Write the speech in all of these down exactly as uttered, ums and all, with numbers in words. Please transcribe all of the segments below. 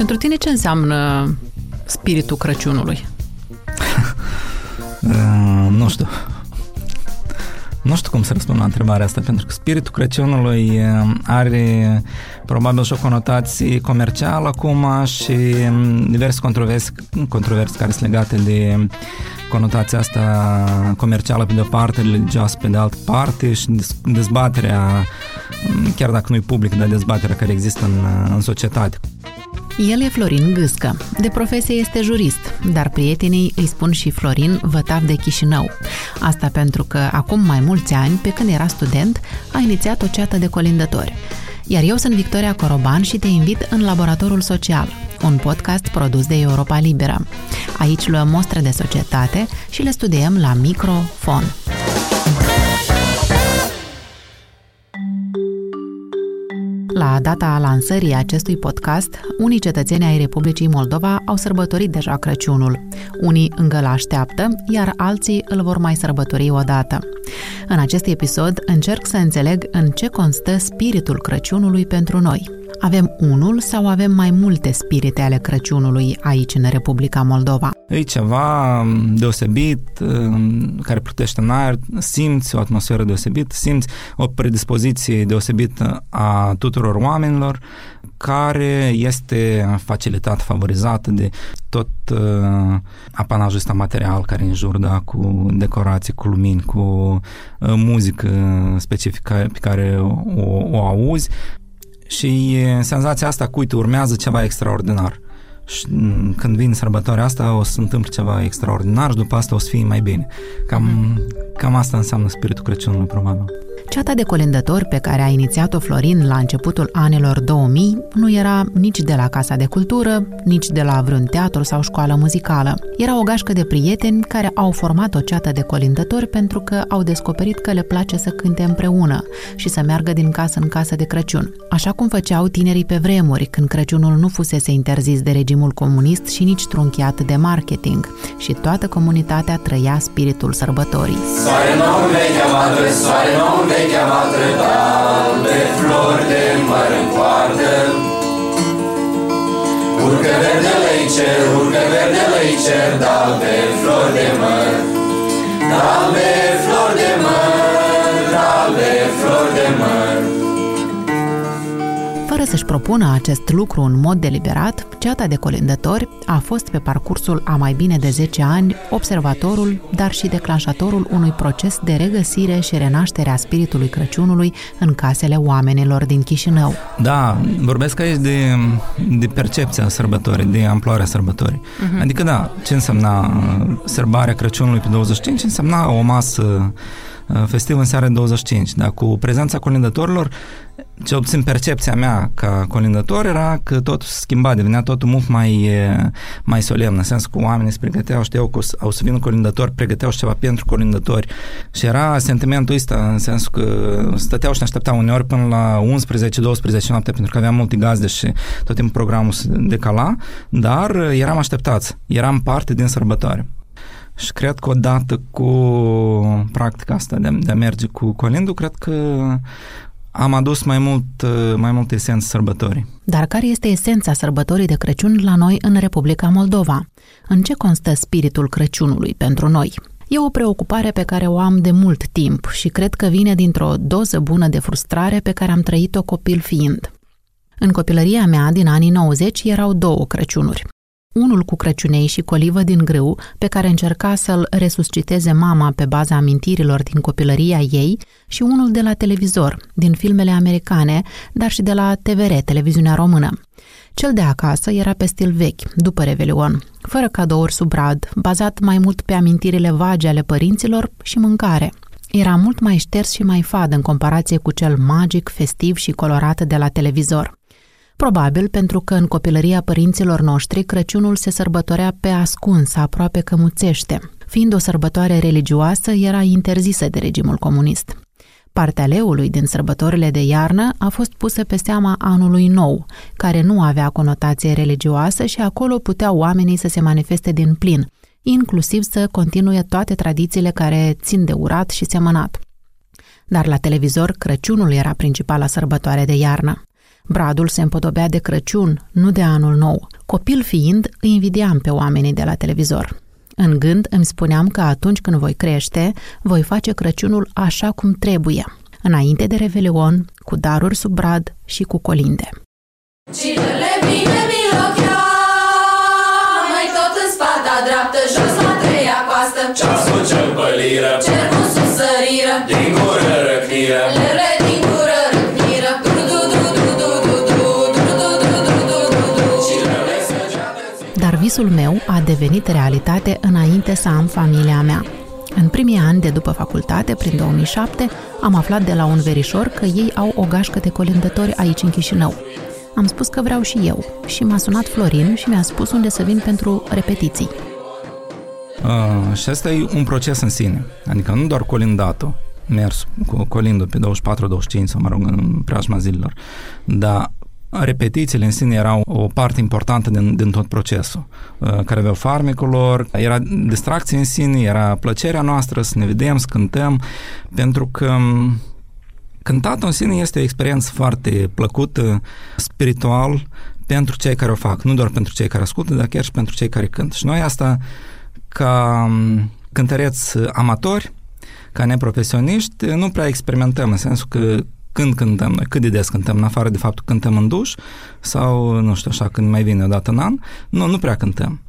Pentru tine ce înseamnă spiritul Crăciunului? uh, nu știu. Nu știu cum să răspund la întrebarea asta, pentru că spiritul Crăciunului are probabil și o conotație comercială acum și diverse controverse, controverse care sunt legate de conotația asta comercială pe de-o parte, religioasă pe de-altă parte și dezbaterea, chiar dacă nu e public, dar dezbaterea care există în, în societate. El e Florin Gîscă. De profesie este jurist, dar prietenii îi spun și Florin Vătav de Chișinău. Asta pentru că acum mai mulți ani, pe când era student, a inițiat o ceată de colindători. Iar eu sunt Victoria Coroban și te invit în Laboratorul Social, un podcast produs de Europa Liberă. Aici luăm mostre de societate și le studiem la microfon. La data lansării acestui podcast, unii cetățeni ai Republicii Moldova au sărbătorit deja Crăciunul. Unii încă l-așteaptă, iar alții îl vor mai sărbători odată. În acest episod încerc să înțeleg în ce constă spiritul Crăciunului pentru noi. Avem unul sau avem mai multe spirite ale Crăciunului aici în Republica Moldova? E ceva deosebit, care plutește în aer, simți o atmosferă deosebită, simți o predispoziție deosebită a tuturor oamenilor, care este facilitat, favorizat de tot uh, apanajul ăsta material care în jur, da, cu decorații, cu lumini, cu uh, muzică specifică pe care o, o auzi. Și senzația asta că, uite, urmează ceva extraordinar. Și când vine sărbătoarea asta, o să se întâmple ceva extraordinar și după asta o să fie mai bine. Cam, cam asta înseamnă spiritul Crăciunului, probabil. Ceata de colindători pe care a inițiat-o Florin la începutul anilor două mii nu era nici de la Casa de Cultură, nici de la vreun teatru sau școală muzicală. Era o gașcă de prieteni care au format o ceată de colindători pentru că au descoperit că le place să cânte împreună și să meargă din casă în casă de Crăciun, așa cum făceau tinerii pe vremuri, când Crăciunul nu fusese interzis de regimul comunist și nici trunchiat de marketing și toată comunitatea trăia spiritul sărbătorii. Soare nouă, vechea madre, soare nouă, vechea... Vechea vatră de flori de măr în poartă. Urcă verdele-i cer, urcă verdele-i cer, de flori de măr, de flori de măr, de flori de măr. Fără să-și propună acest lucru în mod deliberat, ceata de colindători a fost pe parcursul a mai bine de zece ani observatorul, dar și declanșatorul unui proces de regăsire și renaștere a spiritului Crăciunului în casele oamenilor din Chișinău. Da, vorbesc aici de, de percepția sărbătorii, de amploarea sărbătorii. Uh-huh. Adică da, ce însemna sărbarea Crăciunului pe douăzeci și cinci? Însemna o masă festivă în seara douăzeci și cinci, dar cu prezența colindătorilor, ce obțin percepția mea ca colindător era că totul se schimba, devenea totul mult mai, mai solemn, în sensul că oamenii se pregăteau, știau că au să vină colindători, pregăteau și ceva pentru colindători și era sentimentul ăsta, în sensul că stăteau și ne așteptau uneori până la unsprezece, douăsprezece noapte, pentru că aveam multe gazde și tot timpul programul se decala, dar eram așteptați, eram parte din sărbătoare. Și cred că odată cu practica asta de a, de a merge cu colindul, cred că am adus mai mult, mai mult esență sărbătorii. Dar care este esența sărbătorii de Crăciun la noi în Republica Moldova? În ce constă spiritul Crăciunului pentru noi? E o preocupare pe care o am de mult timp și cred că vine dintr-o doză bună de frustrare pe care am trăit-o copil fiind. În copilăria mea, din anii nouăzeci, erau două Crăciunuri. Unul cu crăciunei și colivă din grâu, pe care încerca să-l resusciteze mama pe baza amintirilor din copilăria ei, și unul de la televizor, din filmele americane, dar și de la T V R, televiziunea română. Cel de acasă era pe stil vechi, după Revelion, fără cadouri sub brad, bazat mai mult pe amintirile vage ale părinților și mâncare. Era mult mai șters și mai fad în comparație cu cel magic, festiv și colorat de la televizor. Probabil pentru că în copilăria părinților noștri Crăciunul se sărbătorea pe ascuns, aproape că muțește. Fiind o sărbătoare religioasă, era interzisă de regimul comunist. Partea leului din sărbătorile de iarnă a fost pusă pe seama anului nou, care nu avea conotație religioasă și acolo puteau oamenii să se manifeste din plin, inclusiv să continue toate tradițiile care țin de urat și semănat. Dar la televizor Crăciunul era principala sărbătoare de iarnă. Bradul se împodobea de Crăciun, nu de anul nou. Copil fiind, îi invidiam pe oamenii de la televizor. În gând îmi spuneam că atunci când voi crește, voi face Crăciunul așa cum trebuie, înainte de Revelion, cu daruri sub brad și cu colinde. Cinele bine milochea, mai tot în spada dreaptă, jos la treia coastă. Ceasul cel păliră, cercul sus săriră, din gură răcniră, lele din gură răcniră. Dar visul meu a devenit realitate înainte să am familia mea. În primii ani de după facultate, prin două mii șapte, am aflat de la un verișor că ei au o gașcă de colindători aici în Chișinău. Am spus că vreau și eu și m-a sunat Florin și mi-a spus unde să vin pentru repetiții. A, și asta e un proces în sine, adică nu doar colindatul, mers cu colindul pe douăzeci și patru douăzeci și cinci, sau mă rog, în preajma zilelor, dar repetițiile în sine erau o parte importantă din, din tot procesul, care aveau farmecul lor, era distracție în sine, era plăcerea noastră să ne vedem, să cântăm, pentru că cântatul în sine este o experiență foarte plăcută, spiritual, pentru cei care o fac, nu doar pentru cei care ascultă, dar chiar și pentru cei care cântă. Și noi asta, ca cântăreți amatori, ca neprofesioniști, nu prea experimentăm, în sensul că când cântăm noi, cât de des cântăm, în afară de faptul că cântăm în duș sau, nu știu așa, când mai vine o dată în an, nu, nu prea cântăm.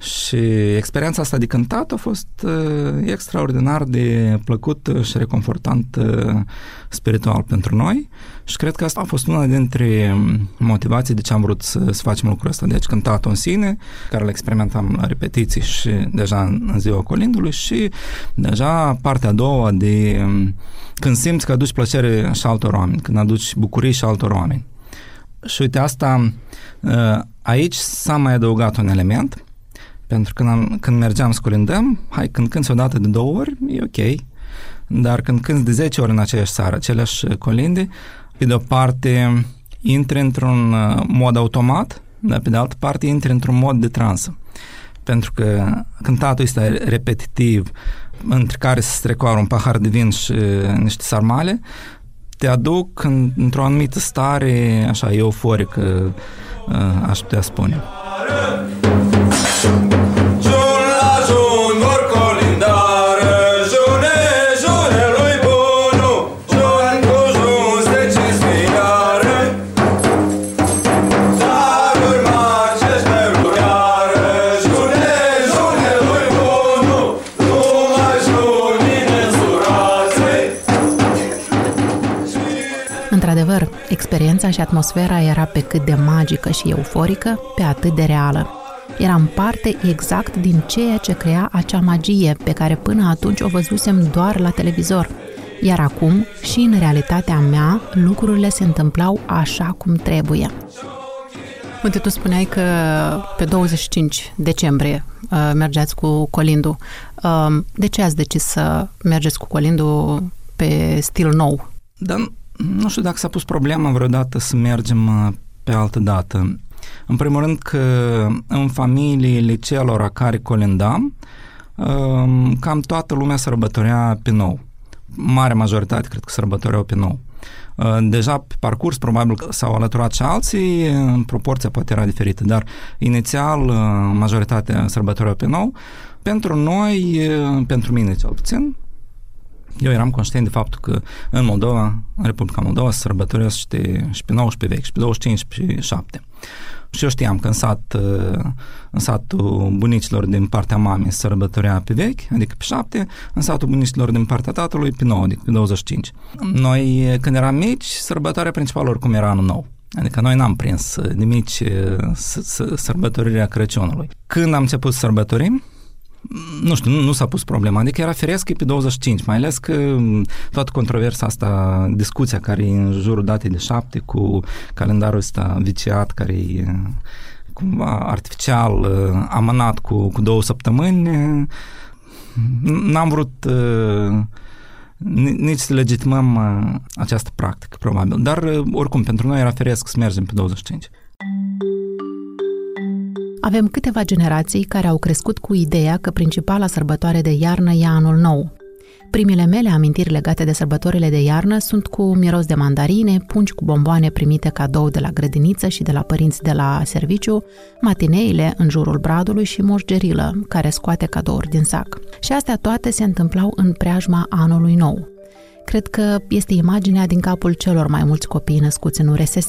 Și experiența asta de cântat a fost uh, extraordinar de plăcut și reconfortant uh, spiritual pentru noi și cred că asta a fost una dintre motivații de ce am vrut să, să facem lucrul ăsta. Deci cântatul în sine, care îl experimentam la repetiții și deja în ziua colindului și deja partea a doua de um, când simți că aduci plăcere și altor oameni, când aduci bucurii și altor oameni. Și uite asta, uh, aici s-a mai adăugat un element. Pentru că când, când mergeam să colindăm, hai, când cânți odată de două ori, e ok. Dar când cânți de zece ori în aceeași seară, aceleași colinde, pe de o parte intri într-un mod automat, dar pe de altă parte intri într-un mod de transă. Pentru că cântatul este repetitiv, între care se strecoară un pahar de vin și niște sarmale, te aduc în, într-o anumită stare, așa, euforică, aș putea spune. Într-adevăr, experiența și atmosfera era pe cât de magică și euforică, pe atât de reală. Eram parte exact din ceea ce crea acea magie pe care până atunci o văzusem doar la televizor. Iar acum, și în realitatea mea, lucrurile se întâmplau așa cum trebuie. Uite, tu spuneai că pe douăzeci și cinci decembrie uh, mergeați cu colindul. Uh, de ce ați decis să mergeți cu colindul pe stil nou? Dar nu știu dacă s-a pus problema vreodată să mergem pe altă dată. În primul rând că în familiile celor care colindam, cam toată lumea sărbătorea pe nou. Mare majoritate cred că sărbătoreau pe nou. Deja pe parcurs probabil că s-au alăturat și alții, în proporția poate era diferită, dar inițial majoritatea sărbătoreau pe nou. Pentru noi, pentru mine cel puțin, eu eram conștient de faptul că în Moldova, în Republica Moldova, se sărbătoresc și, și pe nouă și pe vechi, și pe douăzeci și cinci și pe șapte. Și eu știam că în, sat, în satul bunicilor din partea mamei se sărbătorea pe vechi, adică pe șapte, în satul bunicilor din partea tatălui pe nouă, adică pe douăzeci și cinci. Noi, când eram mici, sărbătoarea principală oricum era anul nou. Adică noi n-am prins de mici sărbătorirea Crăciunului. Când am început să sărbătorim, nu știu, nu, nu s-a pus problema, adică era firesc pe douăzeci și cinci, mai ales că toată controversa asta, discuția care e în jurul datei de șapte cu calendarul ăsta viciat, care e cumva artificial amânat cu, cu două săptămâni, n-am vrut uh, nici să legitimăm uh, această practică, probabil, dar uh, oricum, pentru noi era firesc să mergem pe douăzeci și cinci. Avem câteva generații care au crescut cu ideea că principala sărbătoare de iarnă e anul nou. Primele mele amintiri legate de sărbătorile de iarnă sunt cu miros de mandarine, pungi cu bomboane primite cadou de la grădiniță și de la părinți de la serviciu, matineile în jurul bradului și moșgerilă, care scoate cadouri din sac. Și astea toate se întâmplau în preajma anului nou. Cred că este imaginea din capul celor mai mulți copii născuți în U R S S.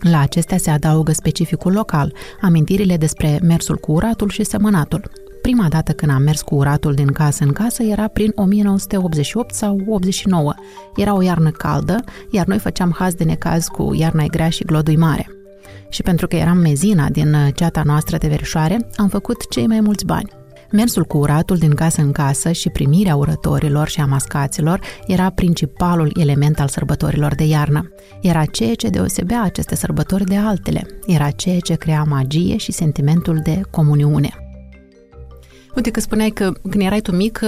La acestea se adaugă specificul local, amintirile despre mersul cu uratul și semănatul. Prima dată când am mers cu uratul din casă în casă era prin o mie nouă sute optzeci și opt sau optzeci și nouă. Era o iarnă caldă, iar noi făceam haz de necaz cu iarna e grea și glodul e mare. Și pentru că eram mezina din ceata noastră de verișoare, am făcut cei mai mulți bani. Mersul cu uratul din casă în casă și primirea urătorilor și a mascaților era principalul element al sărbătorilor de iarnă. Era ceea ce deosebea aceste sărbători de altele. Era ceea ce crea magie și sentimentul de comuniune. Uite că spuneai că când erai tu mic,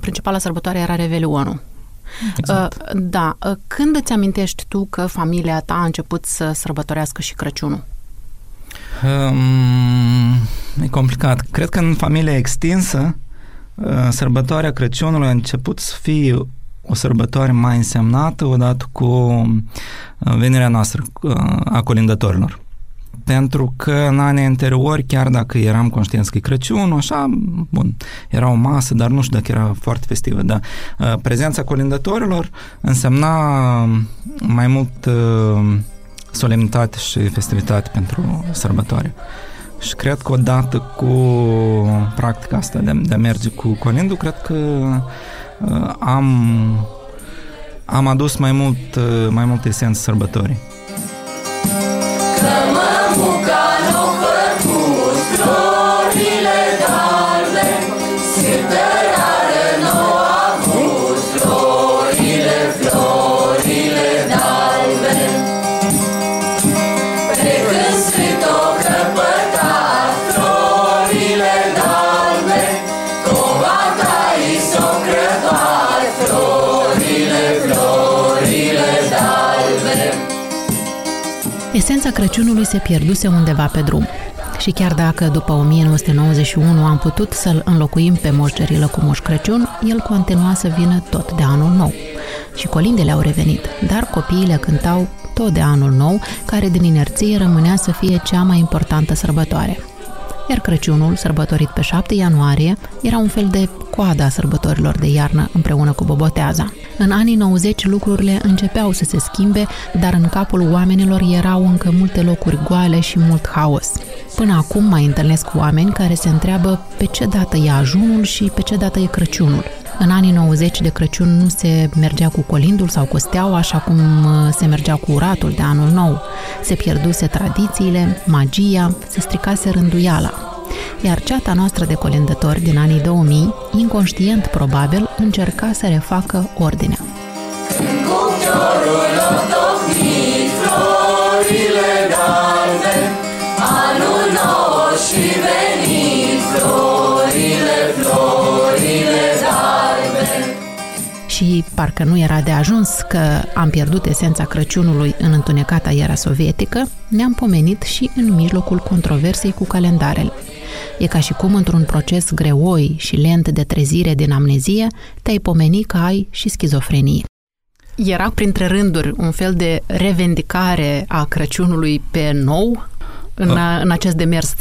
principala sărbătoare era Revelionul. Exact. Da. Când îți amintești tu că familia ta a început să sărbătorească și Crăciunul? Um, e complicat. Cred că în familia extinsă, sărbătoarea Crăciunului a început să fie o sărbătoare mai însemnată odată cu venirea noastră a colindătorilor. Pentru că în anii anteriori, chiar dacă eram conștienți că e Crăciunul, așa, bun, era o masă, dar nu știu dacă era foarte festivă, dar prezența colindătorilor însemna mai mult solemnitate și festivitate pentru sărbătoare. Și cred că odată cu practica asta de, de a merge cu colindul, cred că am, am adus mai mult, mai mult esență sărbătorii. Esența Crăciunului se pierduse undeva pe drum. Și chiar dacă după o mie nouă sute nouăzeci și unu am putut să-l înlocuim pe moșgerilă cu Moș Crăciun, el continua să vină tot de anul nou. Și colindele au revenit, dar copiii le cântau tot de anul nou, care din inerție rămânea să fie cea mai importantă sărbătoare. Iar Crăciunul, sărbătorit pe șapte ianuarie, era un fel de coada a sărbătorilor de iarnă împreună cu boboteaza. În anii nouăzeci lucrurile începeau să se schimbe, dar în capul oamenilor erau încă multe locuri goale și mult haos. Până acum mai întâlnesc oameni care se întreabă pe ce dată e ajunul și pe ce dată e Crăciunul. În anii nouăzeci de Crăciun nu se mergea cu colindul sau cu steaua așa cum se mergea cu uratul de anul nou. Se pierduse tradițiile, magia, se stricase rânduiala. Iar ceata noastră de colindători din anii două mii, inconștient probabil, încerca să refacă ordinea. Și parcă nu era de ajuns că am pierdut esența Crăciunului în întunecata era sovietică, ne-am pomenit și în mijlocul controversei cu calendarele. E ca și cum într-un proces greoi și lent de trezire din amnezie, te-ai pomeni că ai și schizofrenie. Era printre rânduri un fel de revendicare a Crăciunului pe nou în, a, în acest demers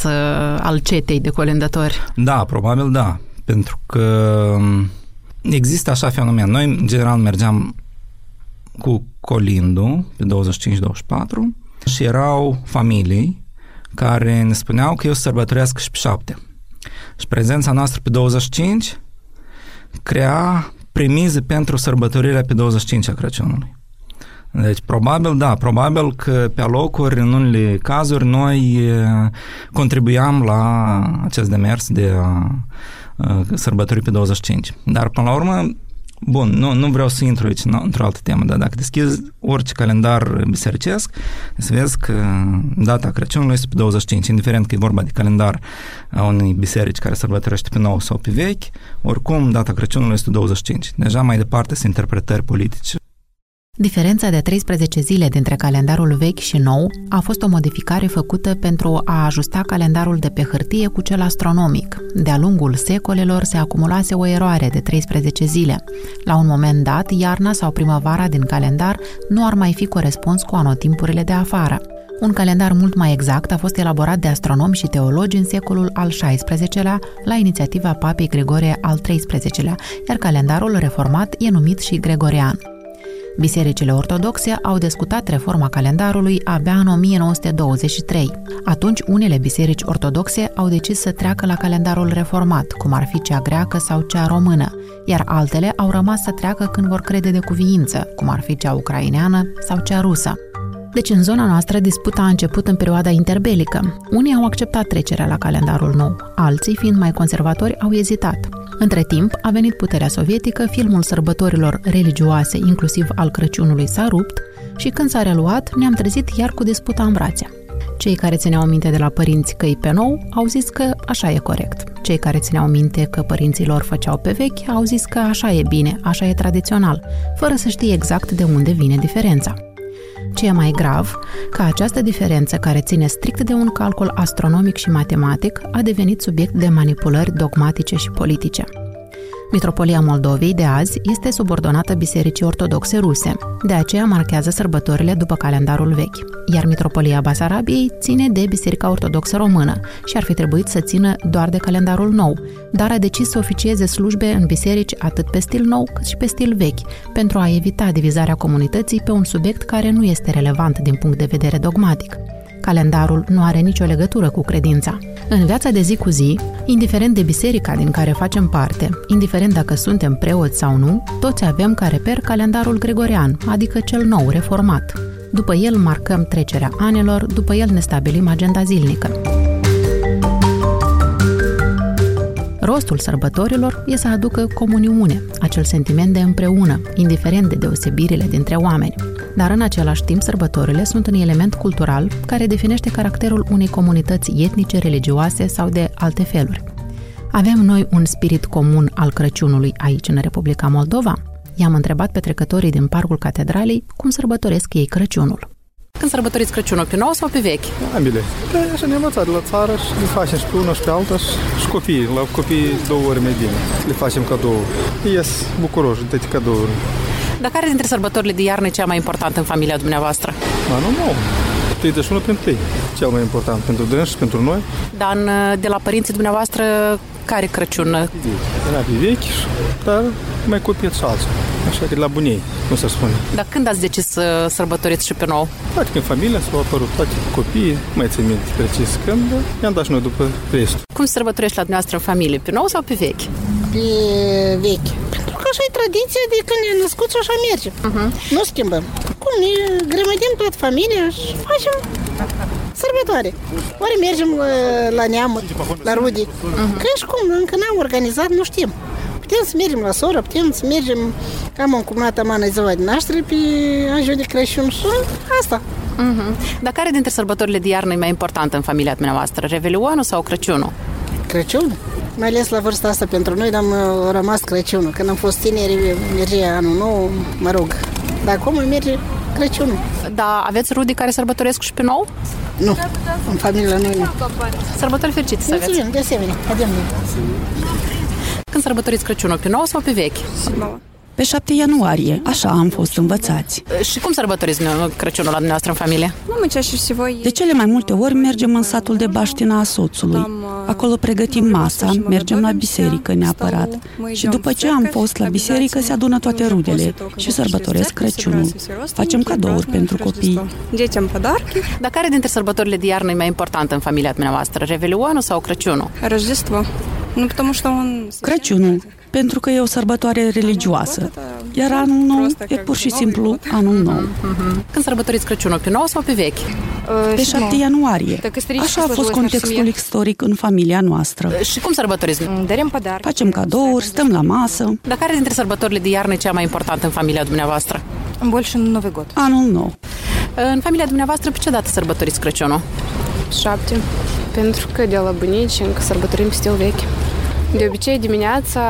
al cetei de colindători? Da, probabil da, pentru că există așa fenomen. Noi, în general, mergeam cu colindul pe douăzeci și cinci douăzeci și patru și erau familii care ne spuneau că eu sărbătorească și pe șapte. Și prezența noastră pe douăzeci și cinci crea premize pentru sărbătorirea pe douăzeci și cinci a Crăciunului. Deci, probabil, da, probabil că pe alocuri, în unele cazuri, noi contribuiam la acest demers de sărbătorii pe douăzeci și cinci. Dar, până la urmă, bun, nu, nu vreau să intru aici într-o altă temă, dar dacă deschizi orice calendar bisericesc, să vezi că data Crăciunului este pe douăzeci și cinci, indiferent că e vorba de calendar a unei biserici care sărbătorește pe nou sau pe vechi, oricum data Crăciunului este douăzeci și cinci. Deja mai departe sunt interpretări politice. Diferența de treisprezece zile dintre calendarul vechi și nou a fost o modificare făcută pentru a ajusta calendarul de pe hârtie cu cel astronomic. De-a lungul secolelor se acumulase o eroare de treisprezece zile. La un moment dat, iarna sau primăvara din calendar nu ar mai fi corespuns cu anotimpurile de afară. Un calendar mult mai exact a fost elaborat de astronomi și teologi în secolul al șaisprezecelea, la inițiativa papei Gregorie al treisprezecelea, iar calendarul reformat e numit și gregorian. Bisericile ortodoxe au discutat reforma calendarului abia în o mie nouă sute douăzeci și trei. Atunci, unele biserici ortodoxe au decis să treacă la calendarul reformat, cum ar fi cea greacă sau cea română, iar altele au rămas să treacă când vor crede de cuviință, cum ar fi cea ucraineană sau cea rusă. Deci, în zona noastră, disputa a început în perioada interbelică. Unii au acceptat trecerea la calendarul nou, alții, fiind mai conservatori, au ezitat. Între timp, a venit puterea sovietică, filmul sărbătorilor religioase, inclusiv al Crăciunului, s-a rupt și când s-a reluat, ne-am trezit iar cu disputa în brațe. Cei care țineau minte de la părinți că e pe nou au zis că așa e corect. Cei care țineau minte că părinții lor făceau pe vechi au zis că așa e bine, așa e tradițional, fără să știe exact de unde vine diferența. Ce e mai grav, că această diferență care ține strict de un calcul astronomic și matematic a devenit subiect de manipulări dogmatice și politice. Mitropolia Moldovei de azi este subordonată Bisericii Ortodoxe Ruse, de aceea marchează sărbătorile după calendarul vechi, iar Mitropolia Basarabiei ține de Biserica Ortodoxă Română și ar fi trebuit să țină doar de calendarul nou, dar a decis să oficieze slujbe în biserici atât pe stil nou cât și pe stil vechi, pentru a evita divizarea comunității pe un subiect care nu este relevant din punct de vedere dogmatic. Calendarul nu are nicio legătură cu credința. În viața de zi cu zi, indiferent de biserica din care facem parte, indiferent dacă suntem preoți sau nu, toți avem ca reper calendarul gregorian, adică cel nou, reformat. După el marcăm trecerea anilor, după el ne stabilim agenda zilnică. Rostul sărbătorilor e să aducă comuniune, acel sentiment de împreună, indiferent de deosebirile dintre oameni. Dar în același timp, sărbătorile sunt un element cultural care definește caracterul unei comunități etnice, religioase sau de alte feluri. Avem noi un spirit comun al Crăciunului aici, în Republica Moldova? I-am întrebat pe trecătorii din Parcul Catedralei cum sărbătoresc ei Crăciunul. Când sărbătoriți Crăciunul, pe nou sau pe vechi? Ambele. Da, așa ne-am învățat de la țară și le facem și pe una și pe alta și, și copiii. La copii două ori mai bine. Le facem cadou. Ies bucuroși de cadouri. Dar care dintre sărbătorile de iarnă e cea mai importantă în familia dumneavoastră? Anul nou. treizeci și unu prin trei. Cel mai important pentru dânsi și pentru noi. Dar de la părinții dumneavoastră, care Crăciun? Era pe vechi, dar mai copiat și alții. Așa că la bunii, cum să spune. Dar când ați decis să sărbătoriți și pe nou? Toate în familie s-au apărut, toate copiii, mai țin minte precis când, i-am dat și noi după restul. Cum sărbătorești la dumneavoastră în familie, pe nou sau pe vechi? Pe vechi. Pentru că așa e tradiția de când ne-am născut și așa merge. Uh-huh. Nu schimbăm. Cum ne grămădim toată familia și facem sărbătoare. Ori mergem la neamă, la rude. Uh-huh. Că și cum, încă n-am organizat, nu știm. Putem să mergem la soră, putem să mergem, am încumnat amana ziua de naștere pe ajun de Crăciun și asta. Uh-huh. Dar care dintre sărbătorile de iarnă e mai importantă în familia dumneavoastră, Revelionul sau Crăciunul? Crăciunul? Mai ales la vârsta asta pentru noi, dar am rămas Crăciunul. Când am fost tineri, mergea anul nou, mă rog. Dar acum merge Crăciunul. Dar aveți rude care sărbătoresc și pe nou? Nu, în familia noi nu. Sărbători fericite să aveți. Mulțumim, de asemenea. Adem. Când sărbătoriți Crăciunul, pe nou sau pe vechi? Pe șapte ianuarie, așa am fost învățați. Și cum sărbătoriți Crăciunul la dumneavoastră în familie? De cele mai multe ori mergem în satul de baștina a soțului. Acolo pregătim masa, mergem la biserică neapărat. Și după ce am fost la biserică, se adună toate rudele și sărbătoresc Crăciunul. Facem cadouri pentru copii. Dar care dintre sărbătorile de iarnă e mai importantă în familia dumneavoastră? Revelionul sau Crăciunul? Răzdestvo. Crăciunul, pentru că e o sărbătoare religioasă, iar anul nou e pur și simplu anul nou. Când sărbătoriți Crăciunul, pe nou sau pe vechi? Pe șapte ianuarie. Așa a fost contextul istoric în familia noastră. Și cum sărbătoriți? Facem cadouri, stăm la masă. Dar care dintre sărbătorile de iarnă e cea mai importantă în familia dumneavoastră? Anul nou. În familia dumneavoastră, pe ce dată sărbătoriți Crăciunul? șapte. Pentru că de la bunici încă sărbătorim stil vechi. De obicei, dimineața,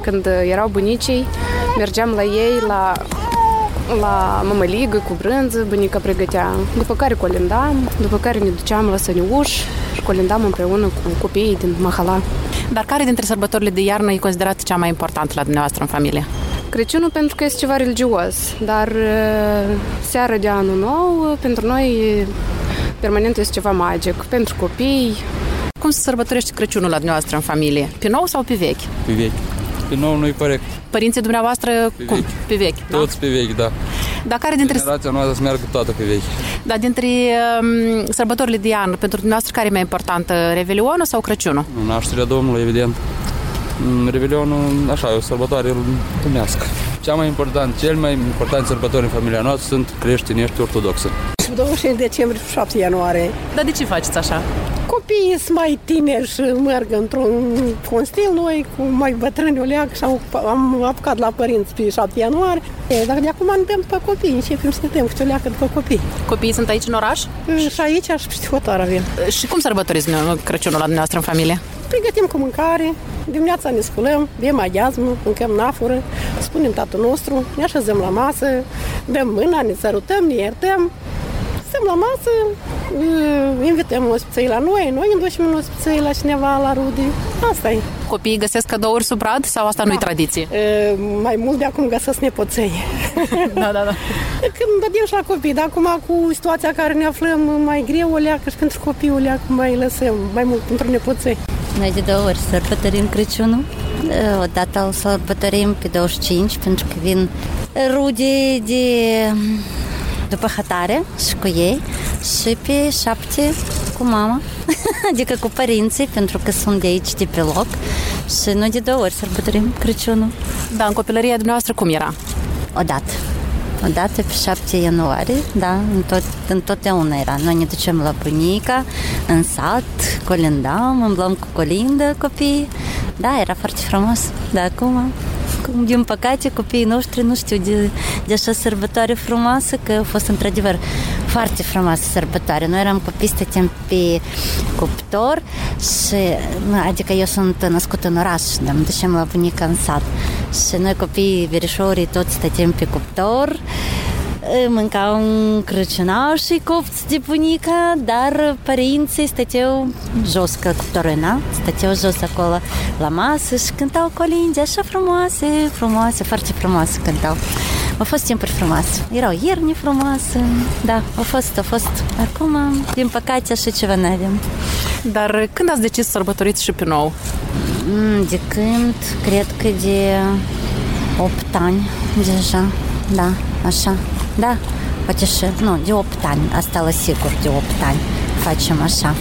când erau bunicii, mergeam la ei la la mămăligă cu brânză, bunica pregătea, după care colindam, după care ne duceam la Săniuș și colindam împreună cu copiii din mahala. Dar care dintre sărbătorile de iarnă e considerat cea mai importantă la dumneavoastră în familie? Crăciunul, pentru că este ceva religios, dar seara de anul nou pentru noi permanent este ceva magic, pentru copii. Cum se sărbătorește Crăciunul la dumneavoastră în familie? Pe nou sau pe vechi? Pe vechi. Pe nou nu e corect. Părinții dumneavoastră pe cum? Vechi. Pe vechi, da? Toți pe vechi, da. Dar care dintre... Generația noastră se meargă toată pe vechi. Dar dintre um, sărbătorile de an, pentru dumneavoastră care e mai importantă? Revelionul sau Crăciunul? Nașterea Domnului, evident. Revelionul, așa, e o sărbătoare dumneavoastră. Cea mai important, cel mai important sărbători în familia noastră sunt creștinești ortodoxe. douăzeci și cinci decembrie, șapte ianuarie. Dar de ce faceți așa? Copiii sunt mai tineri și merg într-un constil, noi cu mai bătrâni o leac și am apucat la părinți pe șapte ianuarie. E, dar de acum ne dăm după copii, începem să ne dăm câte o leacă după copii. Copiii sunt aici în oraș? Și aici și peste hotara vin. Și cum sărbătoriți Crăciunul la dumneavoastră în familie? Pregătim cu mâncare, dimineața ne sculăm, bem aghiazmă, mâncăm nafură, spunem Tatăl nostru, ne așezăm la masă, dăm mâna, ne sărutăm, ne iertăm. Stăm la masă, invităm ospiței la noi, noi ne ducem în ospiței la cineva, la rude. Asta e. Copiii găsesc cadouri sub brad sau asta da. Nu-i tradiție? E, mai mult de acum găsesc nepoței. Da, da, da. Când dădem și la copii, dar acum cu situația care ne aflăm mai greu o leacă și pentru copii o leacă mai lăsăm, mai mult pentru nepoței. Noi de două ori sărbătorim Crăciunul. Odată îl sărbătorim pe douăzeci și cinci, pentru că vin rude de... după hătare și cu ei și pe șapte cu mama, adică cu părinții, pentru că sunt de aici, de pe loc, și noi de două ori sărbătorim Crăciunul. Da, în copilăria dumneavoastră cum era? Odată. Odată pe șapte ianuarie, da, întot, întotdeauna era. Noi ne ducem la bunica, în sat, colindam, îmblăm cu colindă copiii. Da, era foarte frumos, dar acum... Din păcate, copiii noștri nu știu de, de așa sărbătoare frumoasă, că a fost într-adevăr foarte frumoasă sărbătoare. Noi eram copii, stăteam pe cuptor și, adică eu sunt născută în oraș, dar mă ducem la bunica în sat. Și noi copiii verișorii toți stăteam pe cuptor, mâncam crăciunașii copți de bunica, dar părinții stăteau jos, că cuptorul, na? Stăteau jos acolo la masă și cântau colinde așa frumoase, frumoase, foarte frumoase cântau. Au fost timpuri frumoase, erau ierni frumoase, da, au fost, au fost. Acum, din păcate, așa ceva nu avem. Dar când ați decis să sărbătoriți și pe nou? De când, cred că de opt ani deja, da. Așa, da, poate și, nu, de opt ani, asta la sigur, de opt ani facem așa,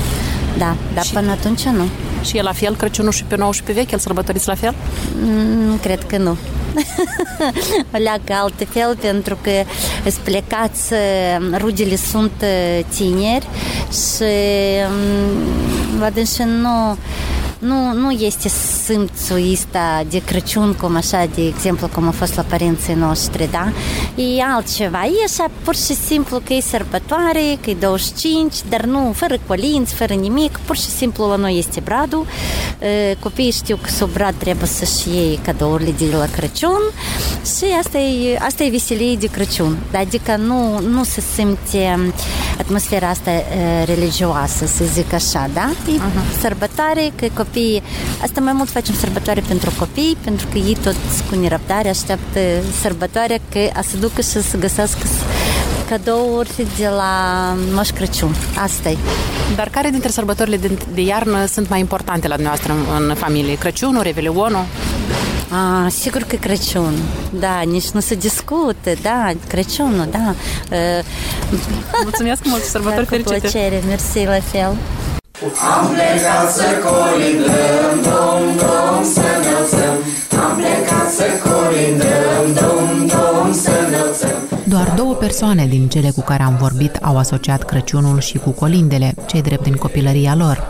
da, dar și, până atunci nu. Și e la fel Crăciunul și pe nou și pe vechi, îl sărbătoriți la fel? Mm, cred că nu. O leagă altfel, pentru că îți plecați, rudele sunt tineri și adânși nu... Nu, nu este simțul ăsta de Crăciun, cum așa, de exemplu, cum a fost la părinții noștri, da? E altceva, e așa pur și simplu că e sărbătoare, că e douăzeci și cinci, dar nu, fără colinți, fără nimic, pur și simplu la noi este bradul. Copiii știu că sub brad trebuie să-și iei cadourile de la Crăciun și asta e, asta e veselie de Crăciun, adică nu, nu se simte atmosfera asta religioasă, să zic așa, da? E uh-huh. sărbătoare, că copiii Copiii. Asta mai mult facem sărbătoare pentru copii, pentru că ei toți cu nerăbdare așteaptă sărbătoarea, că a se ducă și să găsească cadouri de la Moș Crăciun. Asta-i. Dar care dintre sărbătorile de, de iarnă sunt mai importante la dumneavoastră în, în familie? Crăciunul, Revelionul? A, sigur că Crăciun, da, nici nu se discută, da, Crăciunul, da. Mulțumesc mult, sărbători fericite! Cu plăcere, mersi, la fel! Am plecat să colindăm, dom, dom, să înălțăm. Am plecat să colindăm, dom, dom, să înălțăm. Doar două persoane din cele cu care am vorbit au asociat Crăciunul și cu colindele, cei drept din copilăria lor.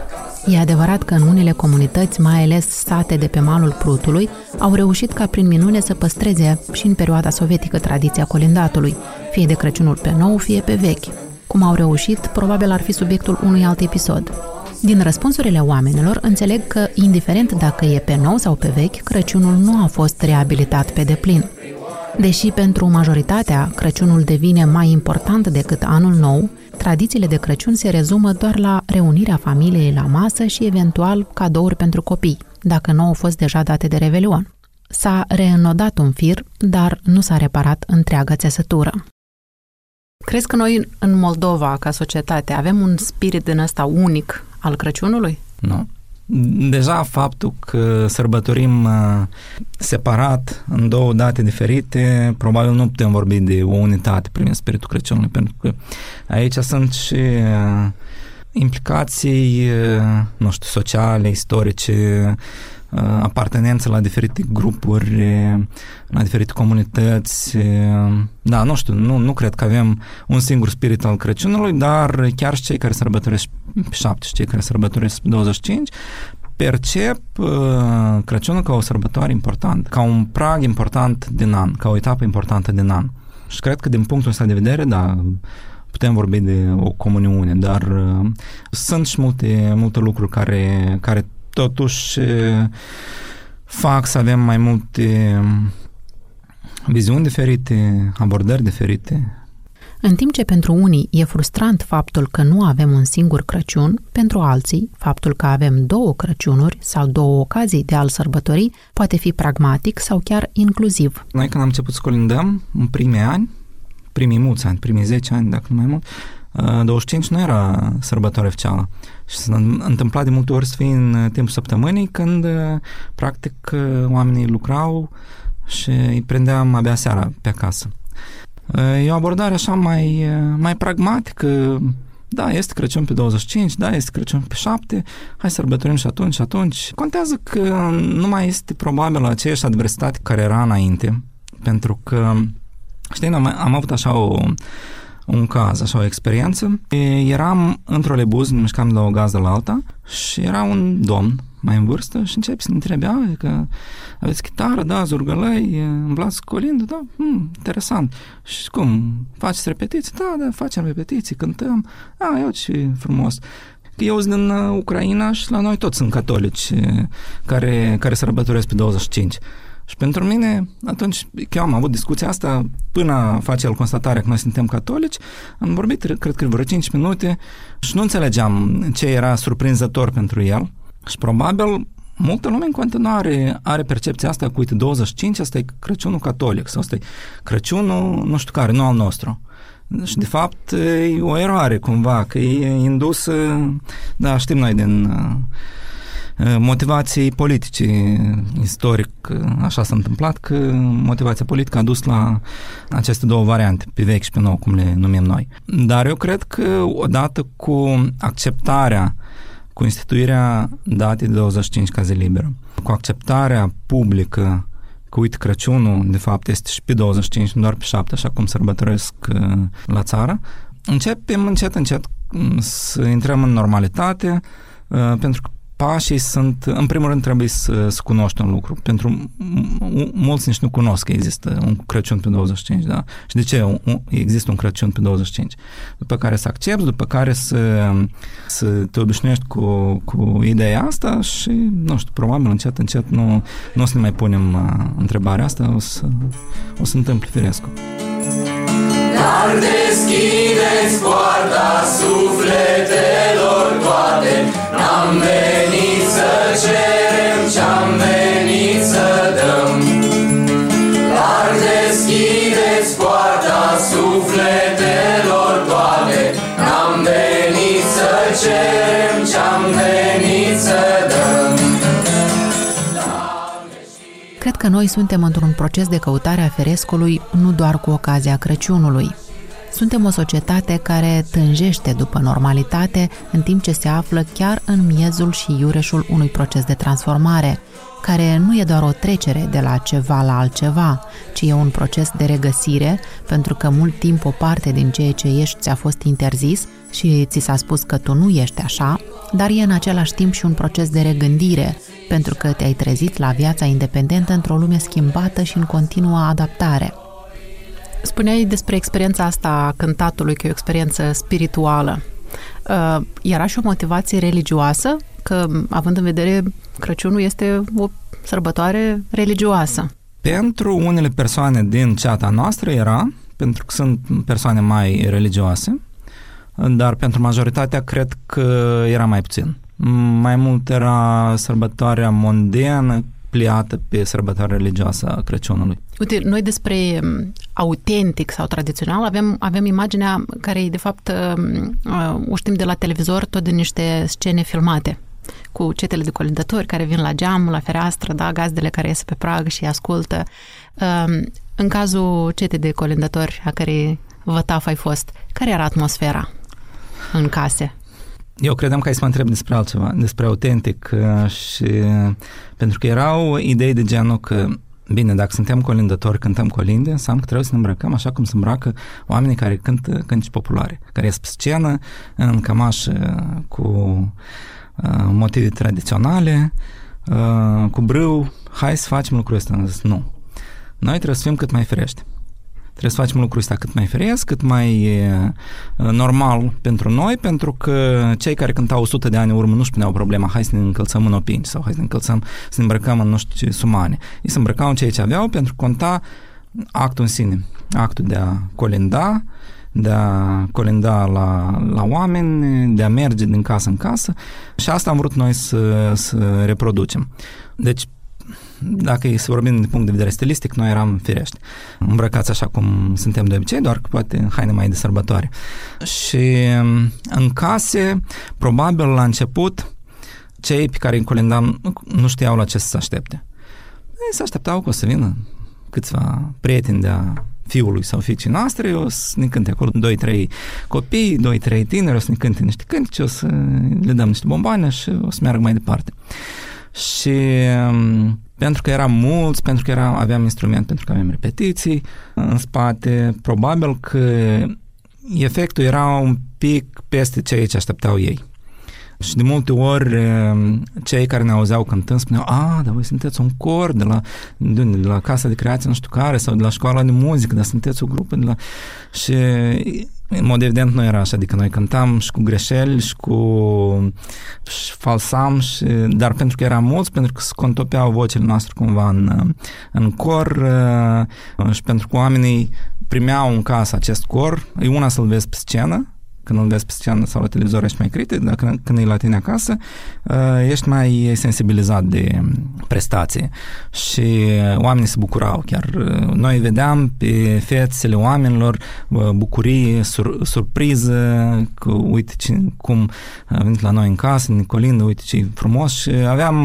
E adevărat că în unele comunități, mai ales sate de pe malul Prutului, au reușit ca prin minune să păstreze și în perioada sovietică tradiția colindatului, fie de Crăciunul pe nou, fie pe vechi. Cum au reușit, probabil ar fi subiectul unui alt episod. Din răspunsurile oamenilor, înțeleg că, indiferent dacă e pe nou sau pe vechi, Crăciunul nu a fost reabilitat pe deplin. Deși pentru majoritatea Crăciunul devine mai important decât Anul Nou, tradițiile de Crăciun se rezumă doar la reunirea familiei la masă și eventual cadouri pentru copii, dacă nu au fost deja date de Revelion. S-a reînnodat un fir, dar nu s-a reparat întreaga țesătură. Crezi că noi în Moldova, ca societate, avem un spirit din ăsta unic al Crăciunului? Nu. Deja faptul că sărbătorim separat, în două date diferite, probabil nu putem vorbi de o unitate prin spiritul Crăciunului, pentru că aici sunt și implicații, nu știu, sociale, istorice, apartenență la diferite grupuri, la diferite comunități. Da, nu știu, nu, nu cred că avem un singur spirit al Crăciunului, dar chiar și cei care sărbătoresc șapte și cei care sărbătoresc douăzeci și cinci percep Crăciunul ca o sărbătoare importantă, ca un prag important din an, ca o etapă importantă din an. Și cred că din punctul ăsta de vedere, da, putem vorbi de o comuniune, dar sunt și multe, multe lucruri care, care totuși fac să avem mai multe viziuni diferite, abordări diferite. În timp ce pentru unii e frustrant faptul că nu avem un singur Crăciun, pentru alții, faptul că avem două Crăciunuri sau două ocazii de a-l sărbători poate fi pragmatic sau chiar inclusiv. Noi când am început să colindăm, în primii ani, primii mulți ani, primii zece ani, dacă nu mai mult, douăzeci și cinci nu era sărbătoare oficială și s-a întâmplat de multe ori să fie în timpul săptămânii, când practic oamenii lucrau și îi prindeam abia seara pe acasă. E o abordare așa mai, mai pragmatică. Da, este Crăciun pe douăzeci și cinci, da, este Crăciun pe șapte, hai să sărbătorim și atunci și atunci. Contează că nu mai este probabil aceeași adversitate care era înainte, pentru că, știi, am, am avut așa o un caz, așa o experiență. Eram într-o lebuz, ne mișcam de la o gazdă la alta și era un domn mai în vârstă și începe să ne întrebe că aveți chitară, da, zurgălăi, îmblați colindă, da, hmm, interesant. Și cum, faceți repetiții? Da, da, facem repetiții, cântăm. A, eu ce frumos. Eu sunt din Ucraina și la noi toți sunt catolici care, care sărbătoresc pe douăzeci și cinci. Și pentru mine, atunci, chiar am avut discuția asta până face el constatarea că noi suntem catolici, am vorbit, cred că vreo cinci minute și nu înțelegeam ce era surprinzător pentru el și probabil multă lume în continuare are percepția asta că, uite, douăzeci și cinci, asta e Crăciunul catolic sau asta e Crăciunul nu știu care, nu al nostru. Și de fapt e o eroare cumva, că e indusă, da, știm noi din motivații politice, istoric, așa s-a întâmplat, că motivația politică a dus la aceste două variante, pe vechi și pe nou, cum le numim noi. Dar eu cred că odată cu acceptarea, cu instituirea datei de douăzeci și cinci ca zi liberă, cu acceptarea publică că, uite, Crăciunul, de fapt, este și pe douăzeci și cinci, nu doar pe șapte, așa cum sărbătoresc la țară, începem încet, încet să intrăm în normalitate, pentru că pașii sunt, în primul rând trebuie să, să cunoști un lucru. Pentru mulți nici nu cunosc că există un Crăciun pe douăzeci și cinci, da? Și de ce există un Crăciun pe douăzeci și cinci? După care să accepti, după care să, să te obișnuiești cu, cu ideea asta și, nu știu, probabil încet, încet nu, nu o să ne mai punem întrebarea asta, o să, o să întâmple firescu. Dar deschideți poarta sufletelor toate, n-am venit să cerem ce-am venit să dăm. Dar deschideți poarta sufletelor toate, n-am venit să cerem ce-am venit să dăm. Cred că noi suntem într-un proces de căutare a ferescului nu doar cu ocazia Crăciunului. Suntem o societate care tânjește după normalitate, în timp ce se află chiar în miezul și iureșul unui proces de transformare, care nu e doar o trecere de la ceva la altceva, ci e un proces de regăsire, pentru că mult timp o parte din ceea ce ești ți-a fost interzis și ți s-a spus că tu nu ești așa, dar e în același timp și un proces de regândire, pentru că te-ai trezit la viața independentă într-o lume schimbată și în continuă adaptare. Spuneai despre experiența asta a cântatului, că e o experiență spirituală. Era și o motivație religioasă? Că, având în vedere, Crăciunul este o sărbătoare religioasă. Pentru unele persoane din ceata noastră era, pentru că sunt persoane mai religioase, dar pentru majoritatea cred că era mai puțin. Mai mult era sărbătoarea mondenă pliată pe sărbătoarea religioasă a Crăciunului. Uite, noi despre autentic sau tradițional avem, avem imaginea care, de fapt, o știm de la televizor, tot din niște scene filmate, cu cetele de colindători care vin la geam, la fereastră, da, gazdele care ies pe prag și ascultă. În cazul cetei de colindători a cărei vătaf ai fost, care era atmosfera în case? Eu credeam că ai să mă întreb despre altceva, despre autentic, și pentru că erau idei de genul că, bine, dacă suntem colindători, cântăm colinde, înseamnă că trebuie să ne îmbrăcăm așa cum se îmbracă oamenii care cântă cântici populare, care ies pe scenă în cămașă cu motive tradiționale, cu brâu, hai să facem lucrul ăsta. Am zis, nu. Noi trebuie să fim cât mai ferești. Trebuie să facem lucrul ăsta cât mai firesc, cât mai normal pentru noi, pentru că cei care cântau o sută de ani în urmă nu-și puneau problema, hai să ne încălțăm în opinci sau hai să ne încălțăm, să ne îmbrăcăm în nu știu ce sumane. Ei se îmbrăcau în ceea ce aveau, pentru că conta actul în sine, actul de a colinda, de a colinda la, la oameni, de a merge din casă în casă, și asta am vrut noi să, să reproducem. Deci, dacă e să vorbim din punct de vedere stilistic, noi eram firești, îmbrăcați așa cum suntem de obicei, doar că poate haine mai de sărbătoare. Și în case, probabil la început, cei pe care îi colindam nu știau la ce să se aștepte. Ei se așteptau că o să vină câțiva prieteni de-a fiului sau fiicii noastre, o să ne cânte acolo doi trei copii, doi trei tineri, o să ne cânte niște cântici, o să le dăm niște bomboane și o să meargă mai departe. Și pentru că eram mulți, pentru că era, aveam instrument, pentru că aveam repetiții în spate, probabil că efectul era un pic peste ceea ce așteptau ei. Și de multe ori cei care ne auzeau cântând spuneau, a, dar voi sunteți un cor de la, de, de la Casa de Creație nu știu care, sau de la școala de muzică, dar sunteți o grupă de la... Și în mod evident nu era așa, adică noi cântam și cu greșeli și cu și falsam, și... dar pentru că eram mulți, pentru că se contopeau vocile noastre cumva în, în cor, și pentru că oamenii primeau în casă acest cor. E una să-l vezi pe scenă, când îl vezi pe scenă sau la televizor ești mai critic, dar când, când e la tine acasă, ești mai sensibilizat de prestație. Și oamenii se bucurau chiar. Noi vedeam pe fețele oamenilor bucurie, sur, surpriză, că uite ce, cum a venit la noi în casă, ne colindă, uite ce frumos. Și aveam,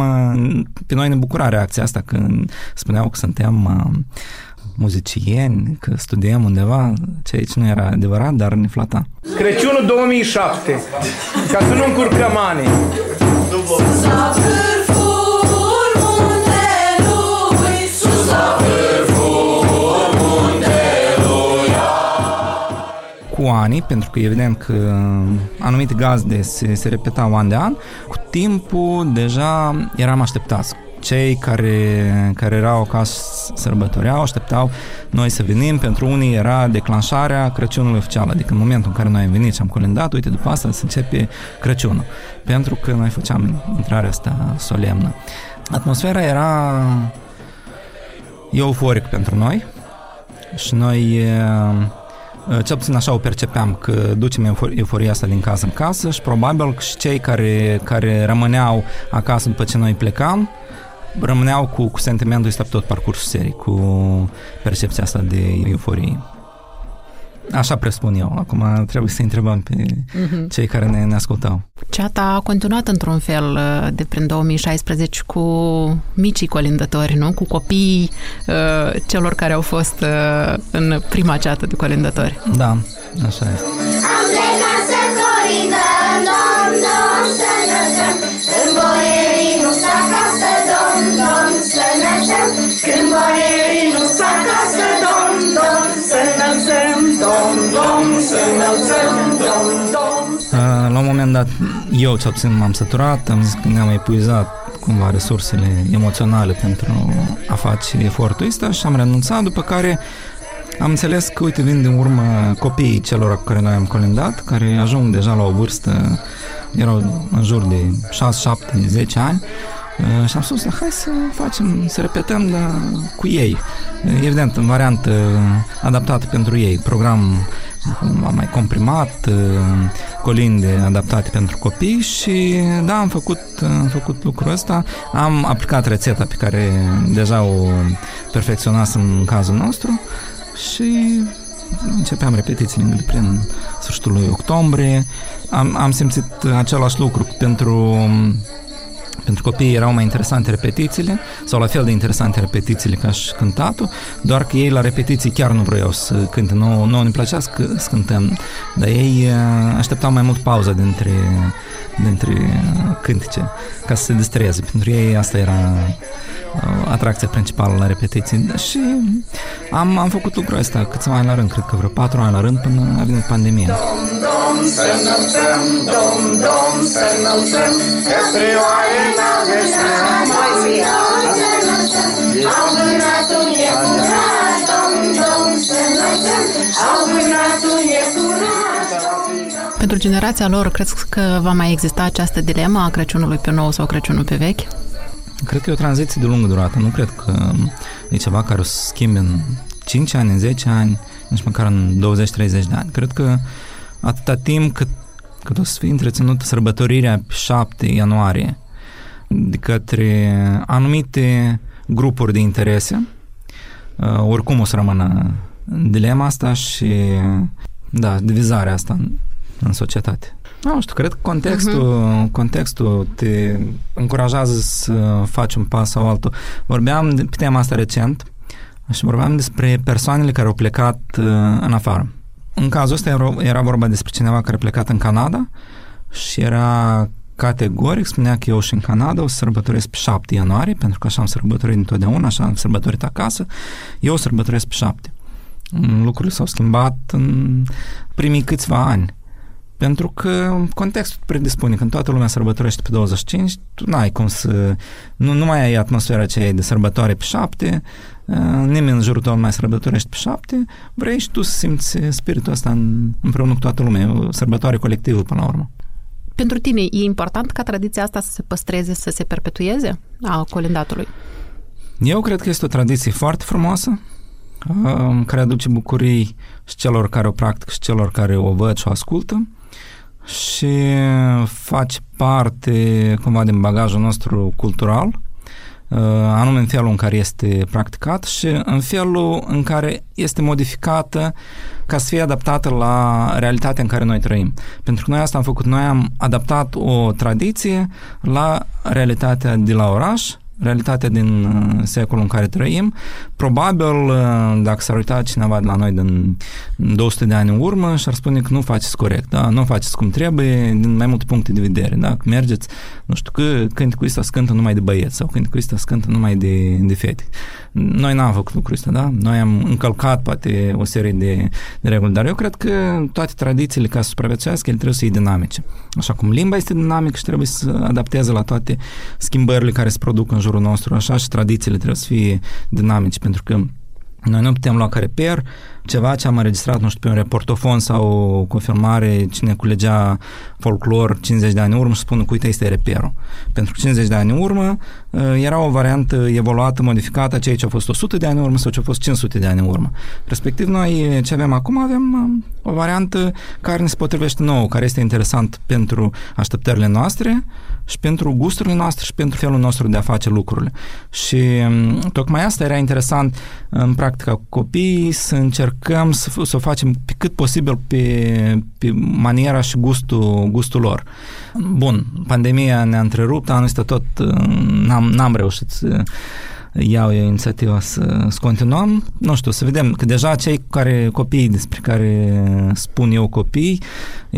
pe noi ne bucura reacția asta când spuneau că suntem muzicieni, că studiem undeva, ce aici nu era adevărat, dar ne flata. Crăciunul două mii șapte, ca să nu încurcăm anii. Cu anii, pentru că evident că anumite gazde se, se repetau an de an, cu timpul deja eram așteptați. Cei care, care erau acasă sărbătoreau, așteptau noi să venim. Pentru unii era declanșarea Crăciunului oficial, adică în momentul în care noi am venit și am colindat, uite, după asta se începe Crăciunul, pentru că noi făceam intrarea asta solemnă. Atmosfera era euforică pentru noi și noi, cel puțin așa o percepeam, că ducem euforia asta din casă în casă, și probabil că și cei care, care rămâneau acasă după ce noi plecam, rămâneau cu, cu sentimentul ăsta pe tot parcursul serii, cu percepția asta de euforie. Așa presupun eu. Acum trebuie să întrebăm pe uh-huh. cei care ne, ne ascultau. Ceata a continuat într-un fel de prin două mii șaisprezece cu micii colindători, nu? Cu copiii uh, celor care au fost uh, în prima ceată de colindători. Da, așa este. Am plecat să colindăm, dom, dom, să nășăm, în boierii nu s-a acasă, dom, dom, să nășăm, când boierii nu s-a acasă, dom, dom, să nășăm, dom, dom, să nășăm, dom, dom. La un moment dat, eu cel puțin m-am săturat, am zis că ne-am epuizat cumva resursele emoționale pentru a face efortul ăsta și am renunțat, după care am înțeles că, uite, vin din urmă copiii celor cu care noi am colindat, care ajung deja la o vârstă, erau în jur de șase, șapte, zece ani, Și am spus, da, hai să facem, să repetăm da, cu ei. Evident, în variantă adaptată pentru ei. Program am mai comprimat, colinde adaptate pentru copii și da, am făcut, am făcut lucrul ăsta. Am aplicat rețeta pe care deja o perfecționasem în cazul nostru și începeam repetițiile prin sfârșitul lui octombrie. Am, am simțit același lucru pentru... Pentru copii erau mai interesante repetițiile, sau la fel de interesante repetițiile ca și cântatul, doar că ei la repetiții chiar nu vreau să cânte. Nouă, nouă ne plăcea să, să cântăm, dar ei așteptau mai mult pauza dintre, dintre cântice, ca să se distreze. Pentru ei asta era atracția principală la repetiții. Și am, am făcut lucrul ăsta câțiva ani la rând, cred că vreo patru ani la rând, până a venit pandemia. Să înălțăm, Domn, Domn, să înălțăm, că frioare la veștea mai fi înălțăm. Au vânatul e curat, Domn, Domn, să înălțăm, au vânatul e curat. Pentru generația lor, crezi că va mai exista această dilemă a Crăciunului pe nou sau Crăciunul pe vechi? Cred că e o tranziție de lungă durată. Nu cred că e ceva care o să schimbe în cinci ani, în zece ani, nici măcar în douăzeci treizeci de ani. Cred că atâta timp cât, cât o să fie întreținută sărbătorirea șapte ianuarie de către anumite grupuri de interese, oricum o să rămână dilema asta și da, divizarea asta în, în societate. Nu știu, cred că contextul, uh-huh. contextul te încurajează să faci un pas sau altul. Vorbeam de, pe tema asta recent și vorbeam despre persoanele care au plecat în afară. În cazul ăsta era vorba despre cineva care a plecat în Canada și era categoric, spunea că eu și în Canada o să sărbătoresc pe șapte ianuarie, pentru că așa am sărbătorit întotdeauna, așa am sărbătorit acasă, eu o sărbătoresc pe șapte. Lucrurile s-au schimbat în primii câțiva ani, pentru că contextul predispune. Când toată lumea sărbătorește pe douăzeci și cinci, tu n-ai cum să... Nu, nu mai ai atmosfera aceea de sărbătoare pe șapte, nimeni în jurul tău nu mai sărbătorește pe șapte, vrei și tu să simți spiritul ăsta în, împreună cu toată lumea, o sărbătoare colectivă până la urmă. Pentru tine e important ca tradiția asta să se păstreze, să se perpetueze a colindatului? Eu cred că este o tradiție foarte frumoasă, care aduce bucurii și celor care o practică și celor care o văd și o ascultă și face parte cumva din bagajul nostru cultural, anume în felul în care este practicat și în felul în care este modificată ca să fie adaptată la realitatea în care noi trăim. Pentru că noi asta am făcut, noi am adaptat o tradiție la realitatea de la oraș, realitatea din secolul în care trăim. Probabil, dacă s-ar uita cineva de la noi din două sute de ani în urmă și ar spune că nu faceți corect, da? Nu faceți cum trebuie din mai multe puncte de vedere. Da? Că mergeți, nu știu, că cânticul ăsta se cântă numai de băieți sau cânticul ăsta se cântă numai de, de fete. Noi n-am făcut lucrul ăsta, da? Noi am încălcat poate o serie de, de reguli, dar eu cred că toate tradițiile, ca să supraviețuiască, ele trebuie să fie dinamice. Așa cum limba este dinamică și trebuie să adapteze la toate schimbările care se produc în jurul nostru, așa și tradițiile trebuie să fie dinamice, pentru că noi nu putem lua ca reper ceva ce am înregistrat, nu știu, pe un reportofon sau o confirmare, cine culegea folclor cincizeci de ani în urmă și spune că uite, este reperul. Pentru că cincizeci de ani în urmă era o variantă evoluată, modificată a ceea ce a fost o sută de ani în urmă sau ce a fost cinci sute de ani în urmă. Respectiv, noi ce avem acum, avem o variantă care ne se potrivește nouă, care este interesant pentru așteptările noastre și pentru gusturile noastre și pentru felul nostru de a face lucrurile. Și tocmai asta era interesant în practica cu copiii, să încerc cam să, să o facem pe cât posibil pe, pe maniera și gustul, gustul lor. Bun, pandemia ne-a întrerupt, anul ăsta tot n-am, n-am reușit să iau eu inițiativa să, să continuăm. Nu știu, să vedem, că deja cei care, copiii despre care spun eu copii,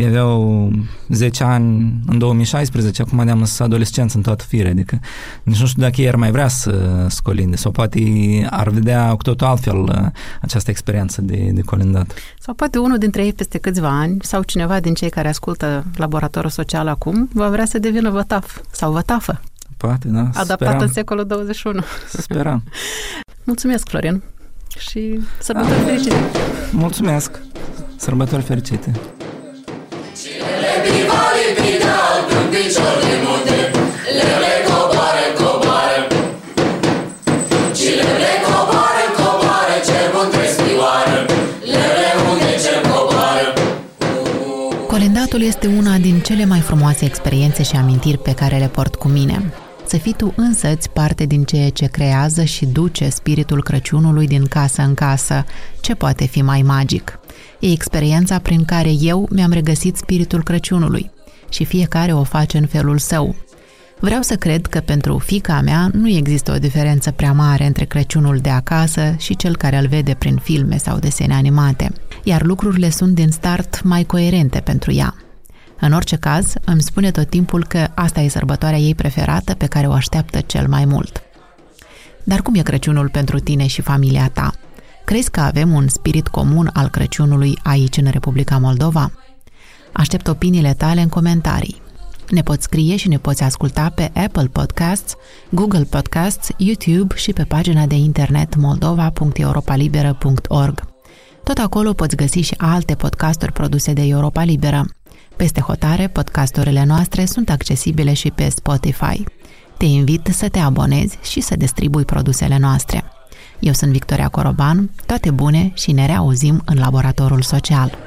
aveau zece ani în două mii șaisprezece, acum ne-am lăsat adolescență în toată firea, adică nici nu știu dacă ei ar mai vrea să colinde sau poate ar vedea cu totul altfel această experiență de, de colindat. Sau poate unul dintre ei peste câțiva ani sau cineva din cei care ascultă Laboratorul Social acum va vrea să devină vătaf sau vătafă. Poate, da? Adaptat în secolul douăzeci și unu. Sperăm. Mulțumesc, Florin, și sărbători fericite! Mulțumesc! Sărbători fericite! Cine le bivali, bidal, prin picior de munte, le le coboare, coboare. Prutul este una din cele mai frumoase experiențe și amintiri pe care le port cu mine. Să fii tu însăți parte din ceea ce creează și duce spiritul Crăciunului din casă în casă. Ce poate fi mai magic? E experiența prin care eu mi-am regăsit spiritul Crăciunului și fiecare o face în felul său. Vreau să cred că pentru fiica mea nu există o diferență prea mare între Crăciunul de acasă și cel care îl vede prin filme sau desene animate, iar lucrurile sunt din start mai coerente pentru ea. În orice caz, îmi spune tot timpul că asta e sărbătoarea ei preferată pe care o așteaptă cel mai mult. Dar cum e Crăciunul pentru tine și familia ta? Crezi că avem un spirit comun al Crăciunului aici în Republica Moldova? Aștept opiniile tale în comentarii. Ne poți scrie și ne poți asculta pe Apple Podcasts, Google Podcasts, YouTube și pe pagina de internet moldova punct europa liberă punct org. Tot acolo poți găsi și alte podcasturi produse de Europa Liberă. Peste hotare, podcasturile noastre sunt accesibile și pe Spotify. Te invit să te abonezi și să distribui produsele noastre. Eu sunt Victoria Coroban, toate bune și ne reauzim în Laboratorul Social.